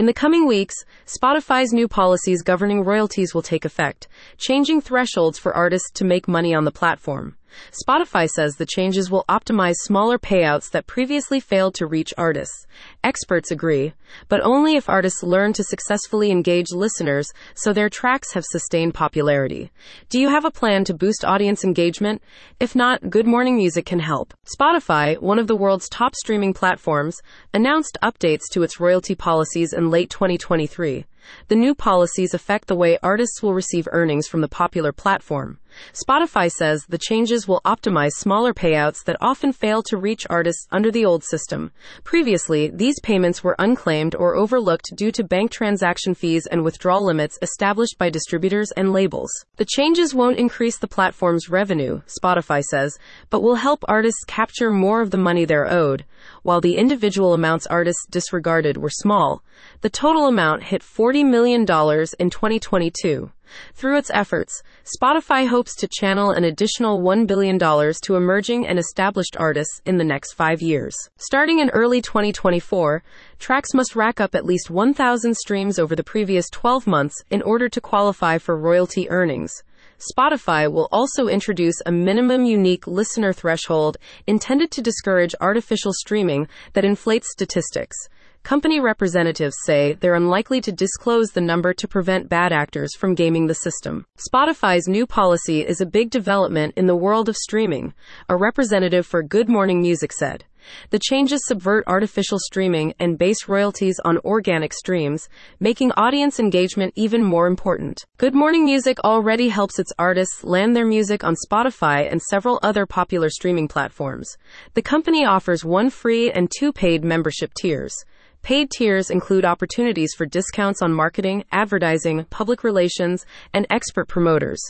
In the coming weeks, Spotify's new policies governing royalties will take effect, changing thresholds for artists to make money on the platform. Spotify says the changes will optimize smaller payouts that previously failed to reach artists. Experts agree, but only if artists learn to successfully engage listeners so their tracks have sustained popularity. Do you have a plan to boost audience engagement? If not, Good Morning Music can help. Spotify, one of the world's top streaming platforms, announced updates to its royalty policies in late 2023. The new policies affect the way artists will receive earnings from the popular platform. Spotify says the changes will optimize smaller payouts that often fail to reach artists under the old system. Previously, these payments were unclaimed or overlooked due to bank transaction fees and withdrawal limits established by distributors and labels. The changes won't increase the platform's revenue, Spotify says, but will help artists capture more of the money they're owed. While the individual amounts artists disregarded were small, the total amount hit $40 million in 2022. Through its efforts, Spotify hopes to channel an additional $1 billion to emerging and established artists in the next 5 years. Starting in early 2024, tracks must rack up at least 1,000 streams over the previous 12 months in order to qualify for royalty earnings. Spotify will also introduce a minimum unique listener threshold intended to discourage artificial streaming that inflates statistics. Company representatives say they're unlikely to disclose the number to prevent bad actors from gaming the system. Spotify's new policy is a big development in the world of streaming, a representative for Good Morning Music said. The changes subvert artificial streaming and base royalties on organic streams, making audience engagement even more important. Good Morning Music already helps its artists land their music on Spotify and several other popular streaming platforms. The company offers one free and two paid membership tiers. Paid tiers include opportunities for discounts on marketing, advertising, public relations, and expert promoters.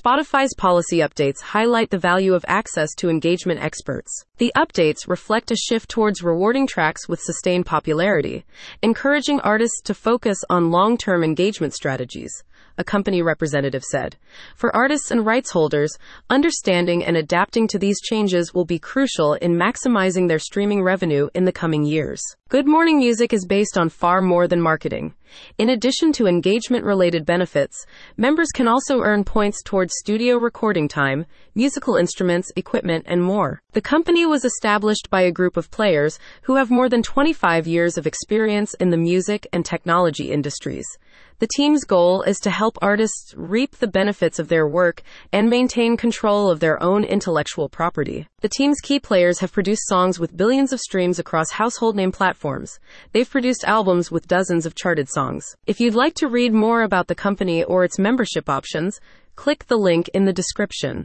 Spotify's policy updates highlight the value of access to engagement experts. The updates reflect a shift towards rewarding tracks with sustained popularity, encouraging artists to focus on long-term engagement strategies, a company representative said. For artists and rights holders, understanding and adapting to these changes will be crucial in maximizing their streaming revenue in the coming years. Good Morning Music is based on far more than marketing. In addition to engagement-related benefits, members can also earn points towards studio recording time, musical instruments, equipment, and more. The company was established by a group of players who have more than 25 years of experience in the music and technology industries. The team's goal is to help artists reap the benefits of their work and maintain control of their own intellectual property. The team's key players have produced songs with billions of streams across household name platforms. They've produced albums with dozens of charted songs. If you'd like to read more about the company or its membership options, click the link in the description.